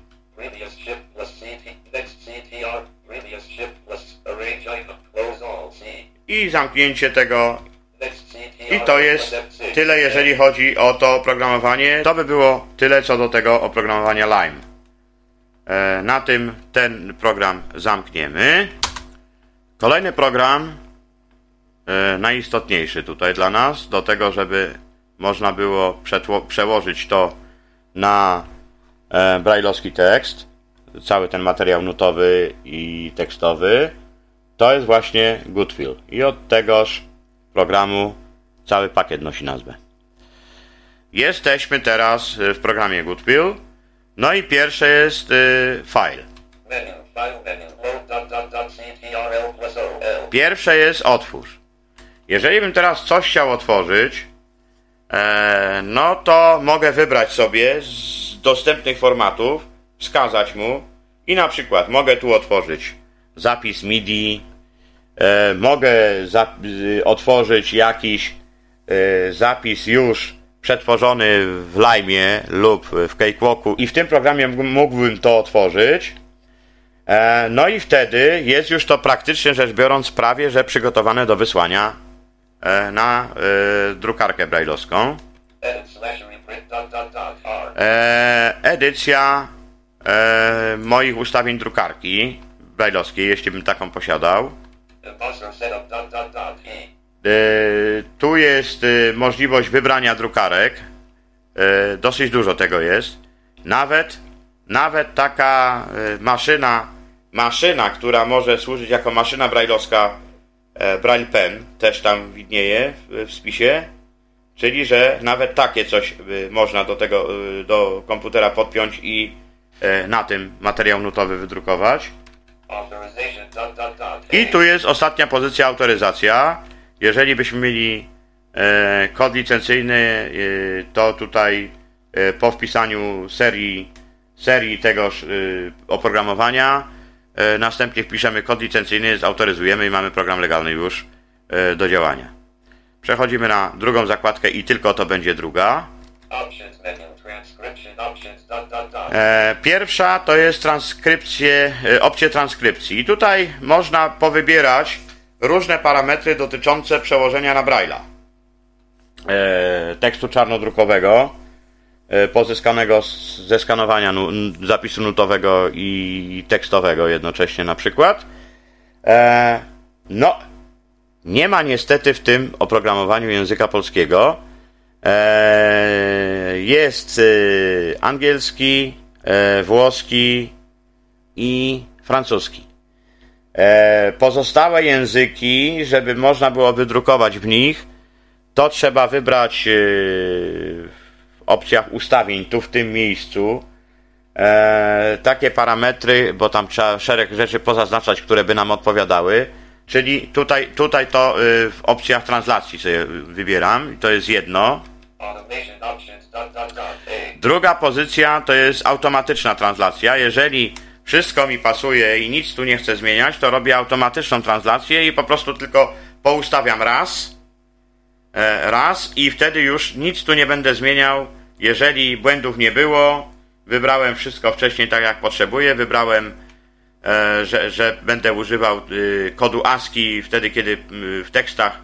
i zamknięcie tego. I to jest tyle, jeżeli chodzi o to oprogramowanie. To by było tyle co do tego oprogramowania Lime. E, na tym ten program zamkniemy. Kolejny program, e, najistotniejszy tutaj dla nas, do tego, żeby można było przetło- przełożyć to na e, brajlowski tekst, cały ten materiał nutowy i tekstowy, to jest właśnie Goodfeel. I od tegoż programu cały pakiet nosi nazwę. Jesteśmy teraz w programie Goodfeel. No i pierwsze jest y, file. Pierwsze jest otwórz. Jeżeli bym teraz coś chciał otworzyć, e, no to mogę wybrać sobie z dostępnych formatów, wskazać mu i na przykład mogę tu otworzyć zapis MIDI, E, mogę za, e, otworzyć jakiś e, zapis już przetworzony w Lime'ie lub w Cakewalku i w tym programie mógłbym to otworzyć. E, no i wtedy jest już to praktycznie rzecz biorąc prawie, że przygotowane do wysłania e, na e, drukarkę brajlowską. E, edycja e, moich ustawień drukarki brajlowskiej, jeśli bym taką posiadał. Yy, tu jest yy, możliwość wybrania drukarek, yy, dosyć dużo tego jest, nawet, nawet taka yy, maszyna maszyna, która może służyć jako maszyna brajlowska, yy, Braille Pen też tam widnieje w, w spisie, czyli że nawet takie coś yy, można do tego yy, do komputera podpiąć i yy, na tym materiał nutowy wydrukować. I tu jest ostatnia pozycja, autoryzacja. Jeżeli byśmy mieli e, kod licencyjny, e, to tutaj e, po wpisaniu serii, serii tegoż e, oprogramowania e, następnie wpiszemy kod licencyjny, zautoryzujemy i mamy program legalny już e, do działania. Przechodzimy na drugą zakładkę i tylko to będzie druga. E, pierwsza to jest transkrypcje, e, opcje transkrypcji. I tutaj można powybierać różne parametry dotyczące przełożenia na Braille'a e, tekstu czarnodrukowego e, pozyskanego z, ze skanowania nu, zapisu nutowego i tekstowego jednocześnie na przykład. E, no, nie ma niestety w tym oprogramowaniu języka polskiego. Jest angielski, włoski i francuski. Pozostałe języki, żeby można było wydrukować w nich, to trzeba wybrać w opcjach ustawień, tu w tym miejscu, takie parametry, bo tam trzeba szereg rzeczy pozaznaczać, które by nam odpowiadały. Czyli tutaj, tutaj to w opcjach translacji sobie wybieram i to jest jedno. Druga pozycja to jest automatyczna translacja. Jeżeli wszystko mi pasuje i nic tu nie chcę zmieniać, to robię automatyczną translację i po prostu tylko poustawiam raz, raz i wtedy już nic tu nie będę zmieniał. Jeżeli błędów nie było, wybrałem wszystko wcześniej tak jak potrzebuję, wybrałem Że, że będę używał kodu ASCII wtedy, kiedy w tekstach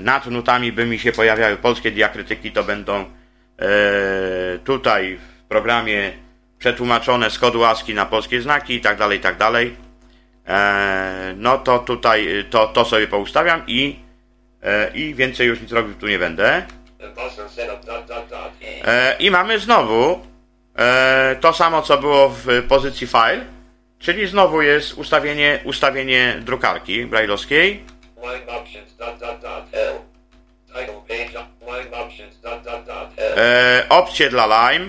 nad nutami by mi się pojawiały polskie diakrytyki, to będą tutaj w programie przetłumaczone z kodu ASCII na polskie znaki i tak dalej, i tak dalej. No to tutaj to, to sobie poustawiam i, i więcej już nic robić tu nie będę. I mamy znowu to samo, co było w pozycji file. Czyli znowu jest ustawienie, ustawienie drukarki brajlowskiej. E, opcje dla Lime.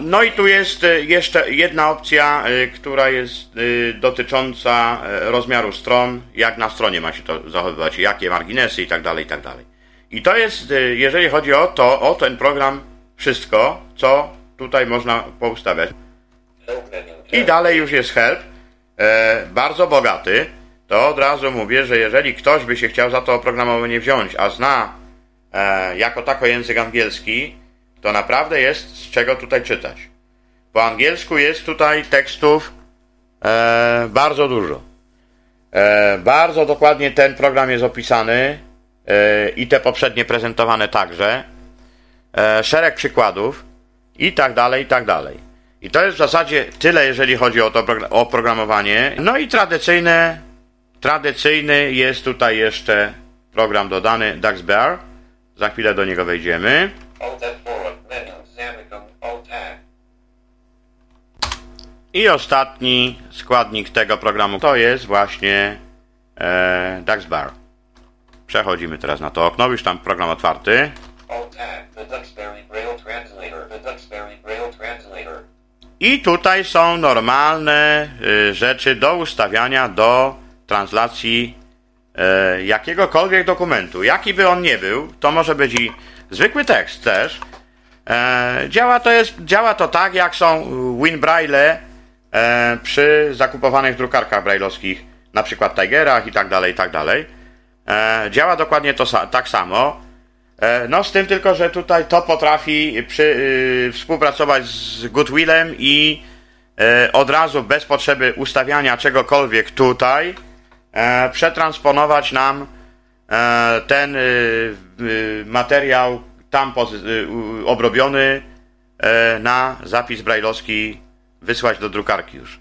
No i tu jest jeszcze jedna opcja, która jest dotycząca rozmiaru stron, jak na stronie ma się to zachowywać, jakie marginesy i tak dalej, i tak dalej. I to jest, jeżeli chodzi o to, o ten program, wszystko, co tutaj można poustawiać. I dalej już jest help, bardzo bogaty. To od razu mówię, że jeżeli ktoś by się chciał za to oprogramowanie wziąć, a zna jako tako język angielski, to naprawdę jest z czego tutaj czytać. Po angielsku jest tutaj tekstów e, bardzo dużo. E, bardzo dokładnie ten program jest opisany e, i te poprzednie prezentowane także. E, szereg przykładów i tak dalej, i tak dalej. I to jest w zasadzie tyle, jeżeli chodzi o to oprogramowanie. No i tradycyjne, tradycyjny jest tutaj jeszcze program dodany Duxbury. Za chwilę do niego wejdziemy. I ostatni składnik tego programu to jest właśnie e, Duxbury. Przechodzimy teraz na to okno, już tam program otwarty. I tutaj są normalne e, rzeczy do ustawiania do translacji e, jakiegokolwiek dokumentu. Jaki by on nie był, to może być i zwykły tekst też. E, działa, to jest, działa to tak, jak są WinBraille e, przy zakupowanych drukarkach braille'owskich, na przykład Tigerach i tak dalej, i tak dalej. E, działa dokładnie to sa- tak samo. E, no z tym tylko, że tutaj to potrafi przy, y, współpracować z Goodfeelem i y, od razu bez potrzeby ustawiania czegokolwiek tutaj e, przetransponować nam e, ten y, y, materiał tam obrobiony na zapis brajlowski, wysłać do drukarki już.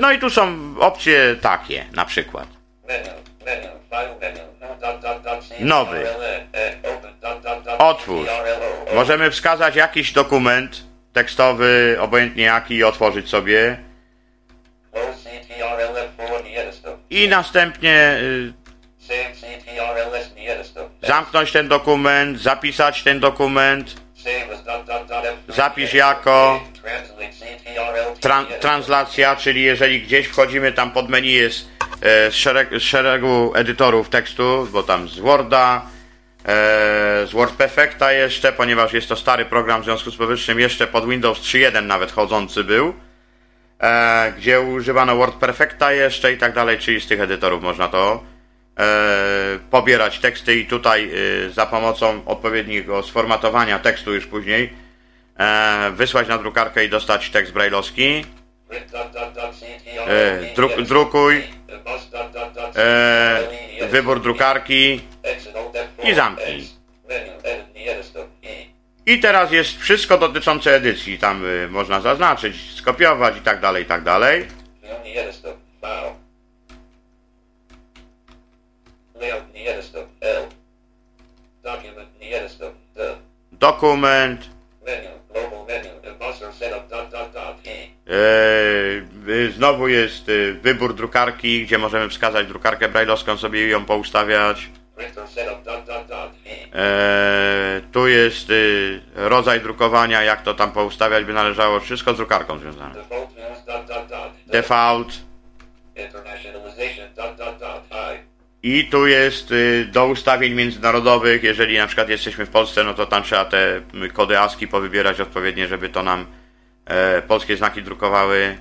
No i tu są opcje takie, na przykład nowy, otwórz, możemy wskazać jakiś dokument tekstowy, obojętnie jaki, i otworzyć sobie, i następnie zamknąć ten dokument, zapisać ten dokument, zapisz jako tra- translacja, czyli jeżeli gdzieś wchodzimy, tam pod menu jest e, z, szereg- z szeregu edytorów tekstu, bo tam z Worda, e, z Word Perfecta jeszcze, ponieważ jest to stary program, w związku z powyższym jeszcze pod Windows trzy jeden nawet chodzący był, e, gdzie używano Word Perfecta jeszcze i tak dalej, czyli z tych edytorów można to E, pobierać teksty i tutaj e, za pomocą odpowiedniego sformatowania tekstu już później e, wysłać na drukarkę i dostać tekst brajlowski. E, dru- drukuj, e, wybór drukarki i zamknij. I teraz jest wszystko dotyczące edycji, tam e, można zaznaczyć, skopiować i tak dalej, i tak dalej. Dokument, eee, znowu jest wybór drukarki, gdzie możemy wskazać drukarkę brajlowską, sobie ją poustawiać. Eee, tu jest y, rodzaj drukowania, jak to tam poustawiać by należało, wszystko z drukarką związane. Default. I tu jest do ustawień międzynarodowych, jeżeli na przykład jesteśmy w Polsce, no to tam trzeba te kody ASCII powybierać odpowiednie, żeby to nam e, polskie znaki drukowały.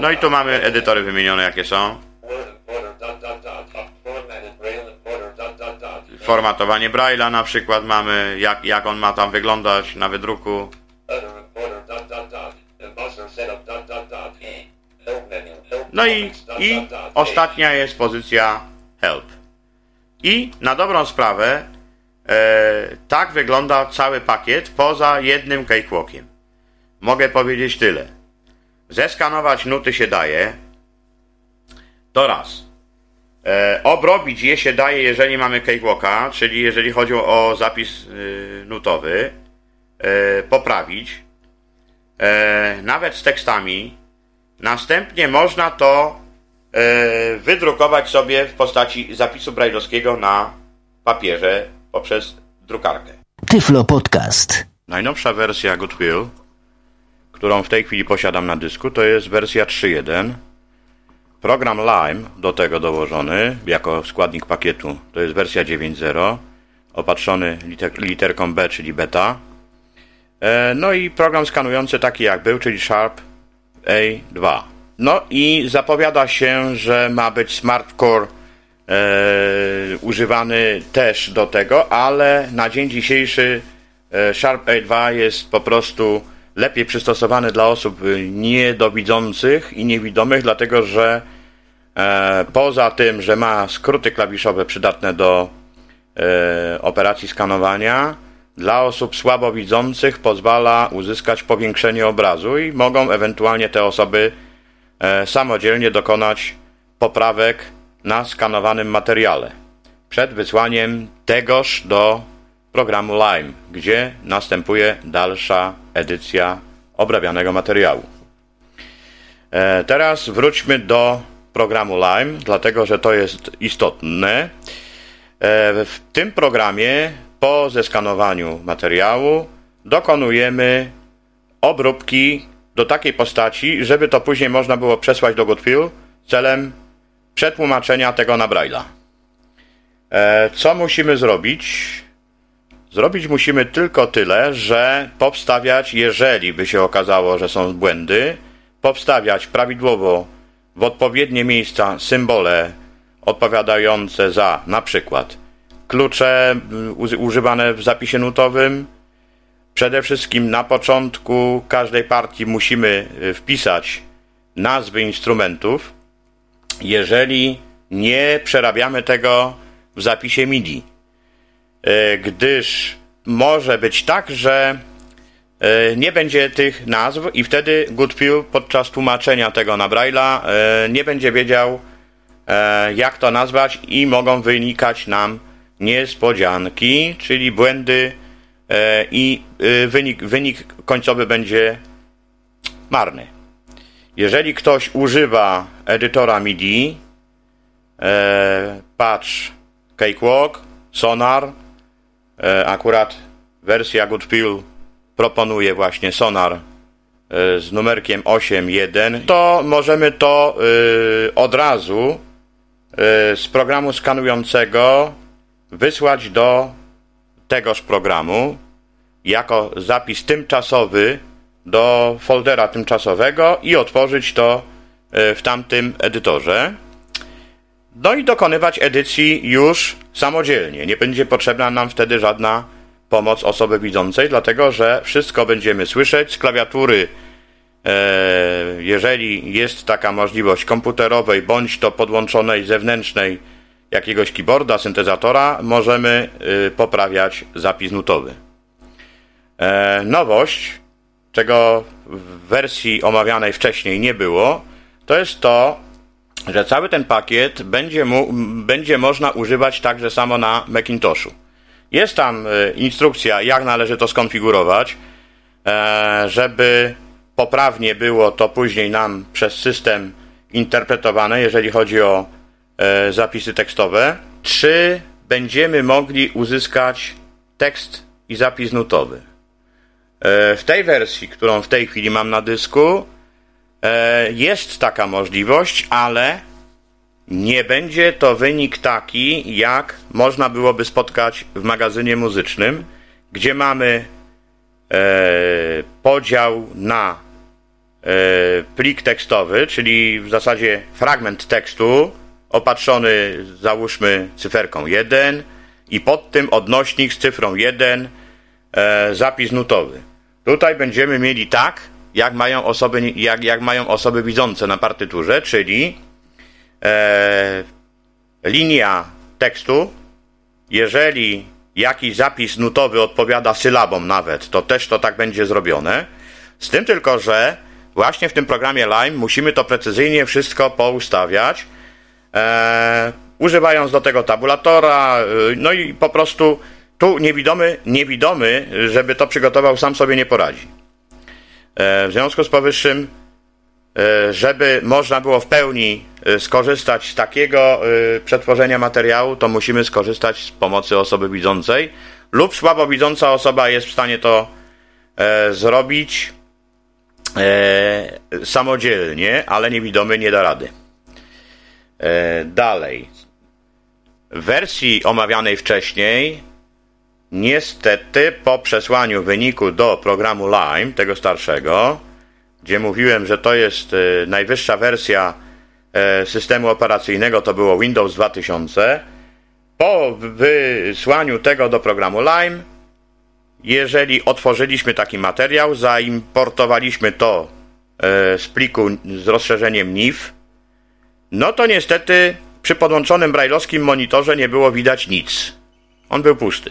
No i tu mamy edytory wymienione, jakie są. Formatowanie Braille'a na przykład mamy, jak, jak on ma tam wyglądać na wydruku. No i, i ostatnia jest pozycja help. I na dobrą sprawę e, tak wygląda cały pakiet poza jednym cakewalkiem. Mogę powiedzieć tyle. Zeskanować nuty się daje. To raz. E, obrobić je się daje, jeżeli mamy cakewalka, czyli jeżeli chodzi o zapis y, nutowy. E, poprawić. E, nawet z tekstami. Następnie można to wydrukować sobie w postaci zapisu brajlowskiego na papierze poprzez drukarkę. Tyflo Podcast. Najnowsza wersja Goodfeel, którą w tej chwili posiadam na dysku, to jest wersja trzy jeden. Program Lime do tego dołożony jako składnik pakietu, to jest wersja dziewięć zero, opatrzony liter- literką B, czyli beta. E, no i program skanujący taki jak był, czyli SharpEye dwa. No i zapowiada się, że ma być SmartCore e, używany też do tego, ale na dzień dzisiejszy e, SharpEye dwa jest po prostu lepiej przystosowany dla osób niedowidzących i niewidomych, dlatego że e, poza tym, że ma skróty klawiszowe przydatne do e, operacji skanowania, dla osób słabowidzących pozwala uzyskać powiększenie obrazu i mogą ewentualnie te osoby e, samodzielnie dokonać poprawek na skanowanym materiale przed wysłaniem tegoż do programu Lime, gdzie następuje dalsza edycja obrabianego materiału. E, teraz wróćmy do programu Lime, dlatego że to jest istotne. E, w tym programie po zeskanowaniu materiału dokonujemy obróbki do takiej postaci, żeby to później można było przesłać do Goodfeel celem przetłumaczenia tego na Braille'a. E, co musimy zrobić? Zrobić musimy tylko tyle, że powstawiać, jeżeli by się okazało, że są błędy, powstawiać prawidłowo w odpowiednie miejsca symbole odpowiadające za na przykład klucze używane w zapisie nutowym. Przede wszystkim na początku każdej partii musimy wpisać nazwy instrumentów, jeżeli nie przerabiamy tego w zapisie MIDI. Gdyż może być tak, że nie będzie tych nazw i wtedy Goodfeel podczas tłumaczenia tego na Braille'a nie będzie wiedział, jak to nazwać i mogą wynikać nam niespodzianki, czyli błędy i wynik, wynik końcowy będzie marny. Jeżeli ktoś używa edytora MIDI, patch Cakewalk, Sonar, akurat wersja Goodfeel proponuje właśnie Sonar z numerkiem osiem jeden, to możemy to od razu z programu skanującego wysłać do tegoż programu jako zapis tymczasowy do foldera tymczasowego i otworzyć to w tamtym edytorze. No i dokonywać edycji już samodzielnie. Nie będzie potrzebna nam wtedy żadna pomoc osoby widzącej, dlatego że wszystko będziemy słyszeć z klawiatury, e, jeżeli jest taka możliwość komputerowej, bądź to podłączonej zewnętrznej jakiegoś keyboarda, syntezatora, możemy e, poprawiać zapis nutowy. E, nowość, czego w wersji omawianej wcześniej nie było, to jest to, że cały ten pakiet będzie, mu, będzie można używać także samo na Macintoshu. Jest tam instrukcja, jak należy to skonfigurować, żeby poprawnie było to później nam przez system interpretowane, jeżeli chodzi o zapisy tekstowe. Czy będziemy mogli uzyskać tekst i zapis nutowy? W tej wersji, którą w tej chwili mam na dysku, jest taka możliwość, ale nie będzie to wynik taki, jak można byłoby spotkać w magazynie muzycznym, gdzie mamy e, podział na e, plik tekstowy, czyli w zasadzie fragment tekstu opatrzony, załóżmy, cyferką jeden i pod tym odnośnik z cyfrą jeden, e, zapis nutowy. Tutaj będziemy mieli tak, Jak mają, osoby, jak, jak mają osoby widzące na partyturze, czyli e, linia tekstu. Jeżeli jakiś zapis nutowy odpowiada sylabom nawet, to też to tak będzie zrobione. Z tym tylko, że właśnie w tym programie Lime musimy to precyzyjnie wszystko poustawiać, e, używając do tego tabulatora, e, no i po prostu tu niewidomy, niewidomy, żeby to przygotował, sam sobie nie poradzi. W związku z powyższym żeby można było w pełni skorzystać z takiego przetworzenia materiału, to musimy skorzystać z pomocy osoby widzącej lub słabowidząca osoba jest w stanie to zrobić samodzielnie, ale niewidomy nie da rady. Dalej. W wersji omawianej wcześniej niestety po przesłaniu wyniku do programu Lime, tego starszego, gdzie mówiłem, że to jest najwyższa wersja systemu operacyjnego, to było Windows dwa tysiące. Po wysłaniu tego do programu Lime, jeżeli otworzyliśmy taki materiał, zaimportowaliśmy to z pliku z rozszerzeniem N I F, no to niestety przy podłączonym brajlowskim monitorze nie było widać nic. On był pusty.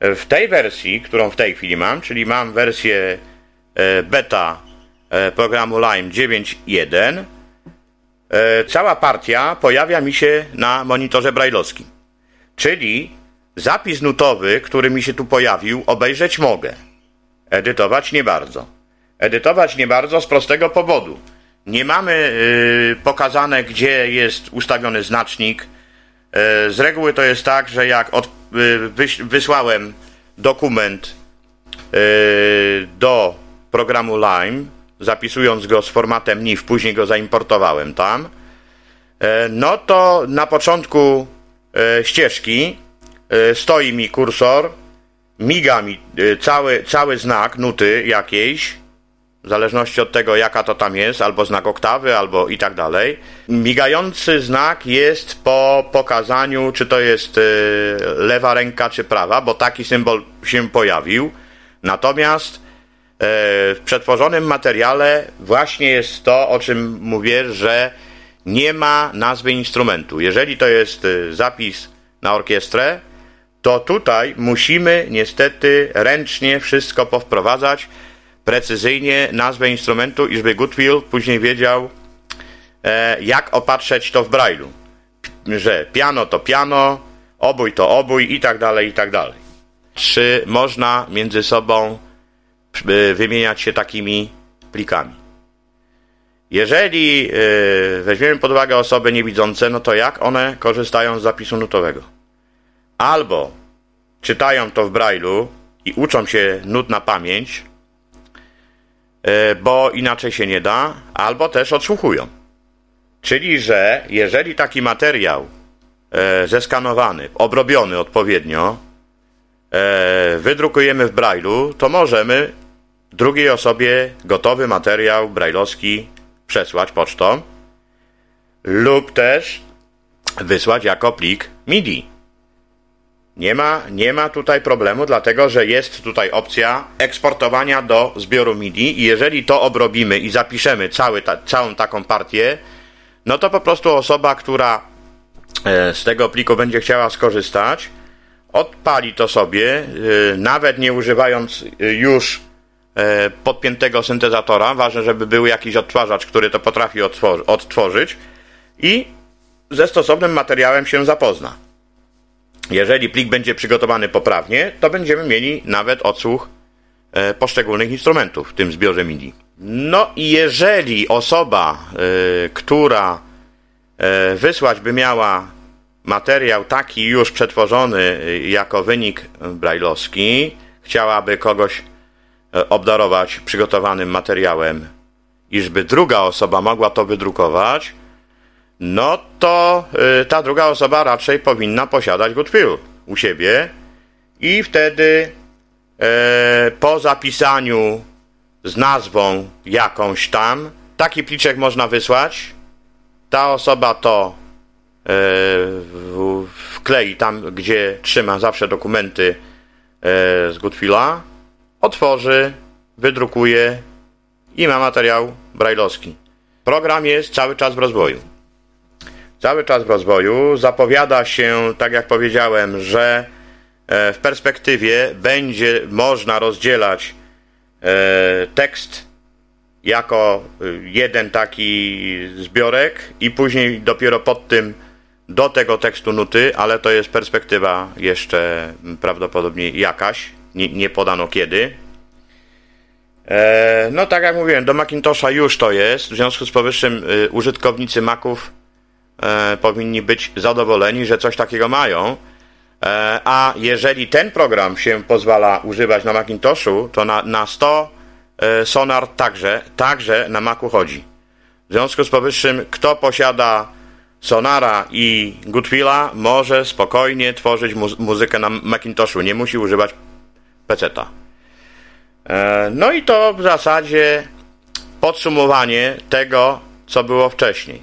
W tej wersji, którą w tej chwili mam, czyli mam wersję beta programu Lime dziewięć jeden, cała partia pojawia mi się na monitorze brajlowskim. Czyli zapis nutowy, który mi się tu pojawił, obejrzeć mogę. Edytować nie bardzo. Edytować nie bardzo z prostego powodu. Nie mamy pokazane, gdzie jest ustawiony znacznik. Z reguły to jest tak, że jak od, wysłałem dokument do programu Lime, zapisując go z formatem N I F, później go zaimportowałem tam, no to na początku ścieżki stoi mi kursor, miga mi cały, cały znak nuty jakiejś, w zależności od tego, jaka to tam jest, albo znak oktawy, albo i tak dalej. Migający znak jest po pokazaniu, czy to jest lewa ręka, czy prawa, bo taki symbol się pojawił. Natomiast w przetworzonym materiale właśnie jest to, o czym mówię, że nie ma nazwy instrumentu. Jeżeli to jest zapis na orkiestrę, to tutaj musimy niestety ręcznie wszystko powprowadzać, precyzyjnie nazwę instrumentu, i żeby Goodfeel później wiedział, jak opatrzeć to w brajlu, że piano to piano, obój to obój i tak dalej, i tak dalej. Czy można między sobą wymieniać się takimi plikami? Jeżeli weźmiemy pod uwagę osoby niewidzące, no to jak one korzystają z zapisu nutowego? Albo czytają to w brajlu i uczą się nut na pamięć, bo inaczej się nie da, albo też odsłuchują. Czyli, że jeżeli taki materiał zeskanowany, obrobiony odpowiednio, wydrukujemy w brajlu, to możemy drugiej osobie gotowy materiał brajlowski przesłać pocztą lub też wysłać jako plik MIDI. Nie ma, nie ma tutaj problemu, dlatego że jest tutaj opcja eksportowania do zbioru MIDI i jeżeli to obrobimy i zapiszemy cały ta, całą taką partię, no to po prostu osoba, która z tego pliku będzie chciała skorzystać, odpali to sobie, nawet nie używając już podpiętego syntezatora. Ważne, żeby był jakiś odtwarzacz, który to potrafi odtworzyć, i ze stosownym materiałem się zapozna. Jeżeli plik będzie przygotowany poprawnie, to będziemy mieli nawet odsłuch poszczególnych instrumentów w tym zbiorze MIDI. No i jeżeli osoba, która wysłać by miała materiał taki już przetworzony jako wynik brajlowski, chciałaby kogoś obdarować przygotowanym materiałem, iżby druga osoba mogła to wydrukować, no to ta druga osoba raczej powinna posiadać Goodfeel u siebie i wtedy po zapisaniu z nazwą jakąś tam taki pliczek można wysłać. Ta osoba to wklei tam, gdzie trzyma zawsze dokumenty z Goodfeela, otworzy, wydrukuje i ma materiał brajlowski. Program jest cały czas w rozwoju. Cały czas w rozwoju. Zapowiada się, tak jak powiedziałem, że w perspektywie będzie można rozdzielać tekst jako jeden taki zbiorek i później dopiero pod tym do tego tekstu nuty, ale to jest perspektywa jeszcze prawdopodobnie jakaś, nie, nie podano kiedy. No tak jak mówiłem, do Macintosha już to jest, w związku z powyższym użytkownicy Maców powinni być zadowoleni, że coś takiego mają, a jeżeli ten program się pozwala używać na Macintoshu, to na, na sto Sonar także, także na Macu chodzi. W związku z powyższym, kto posiada Sonara i Goodfeela, może spokojnie tworzyć muzykę na Macintoshu, nie musi używać peceta. No i to w zasadzie podsumowanie tego, co było wcześniej.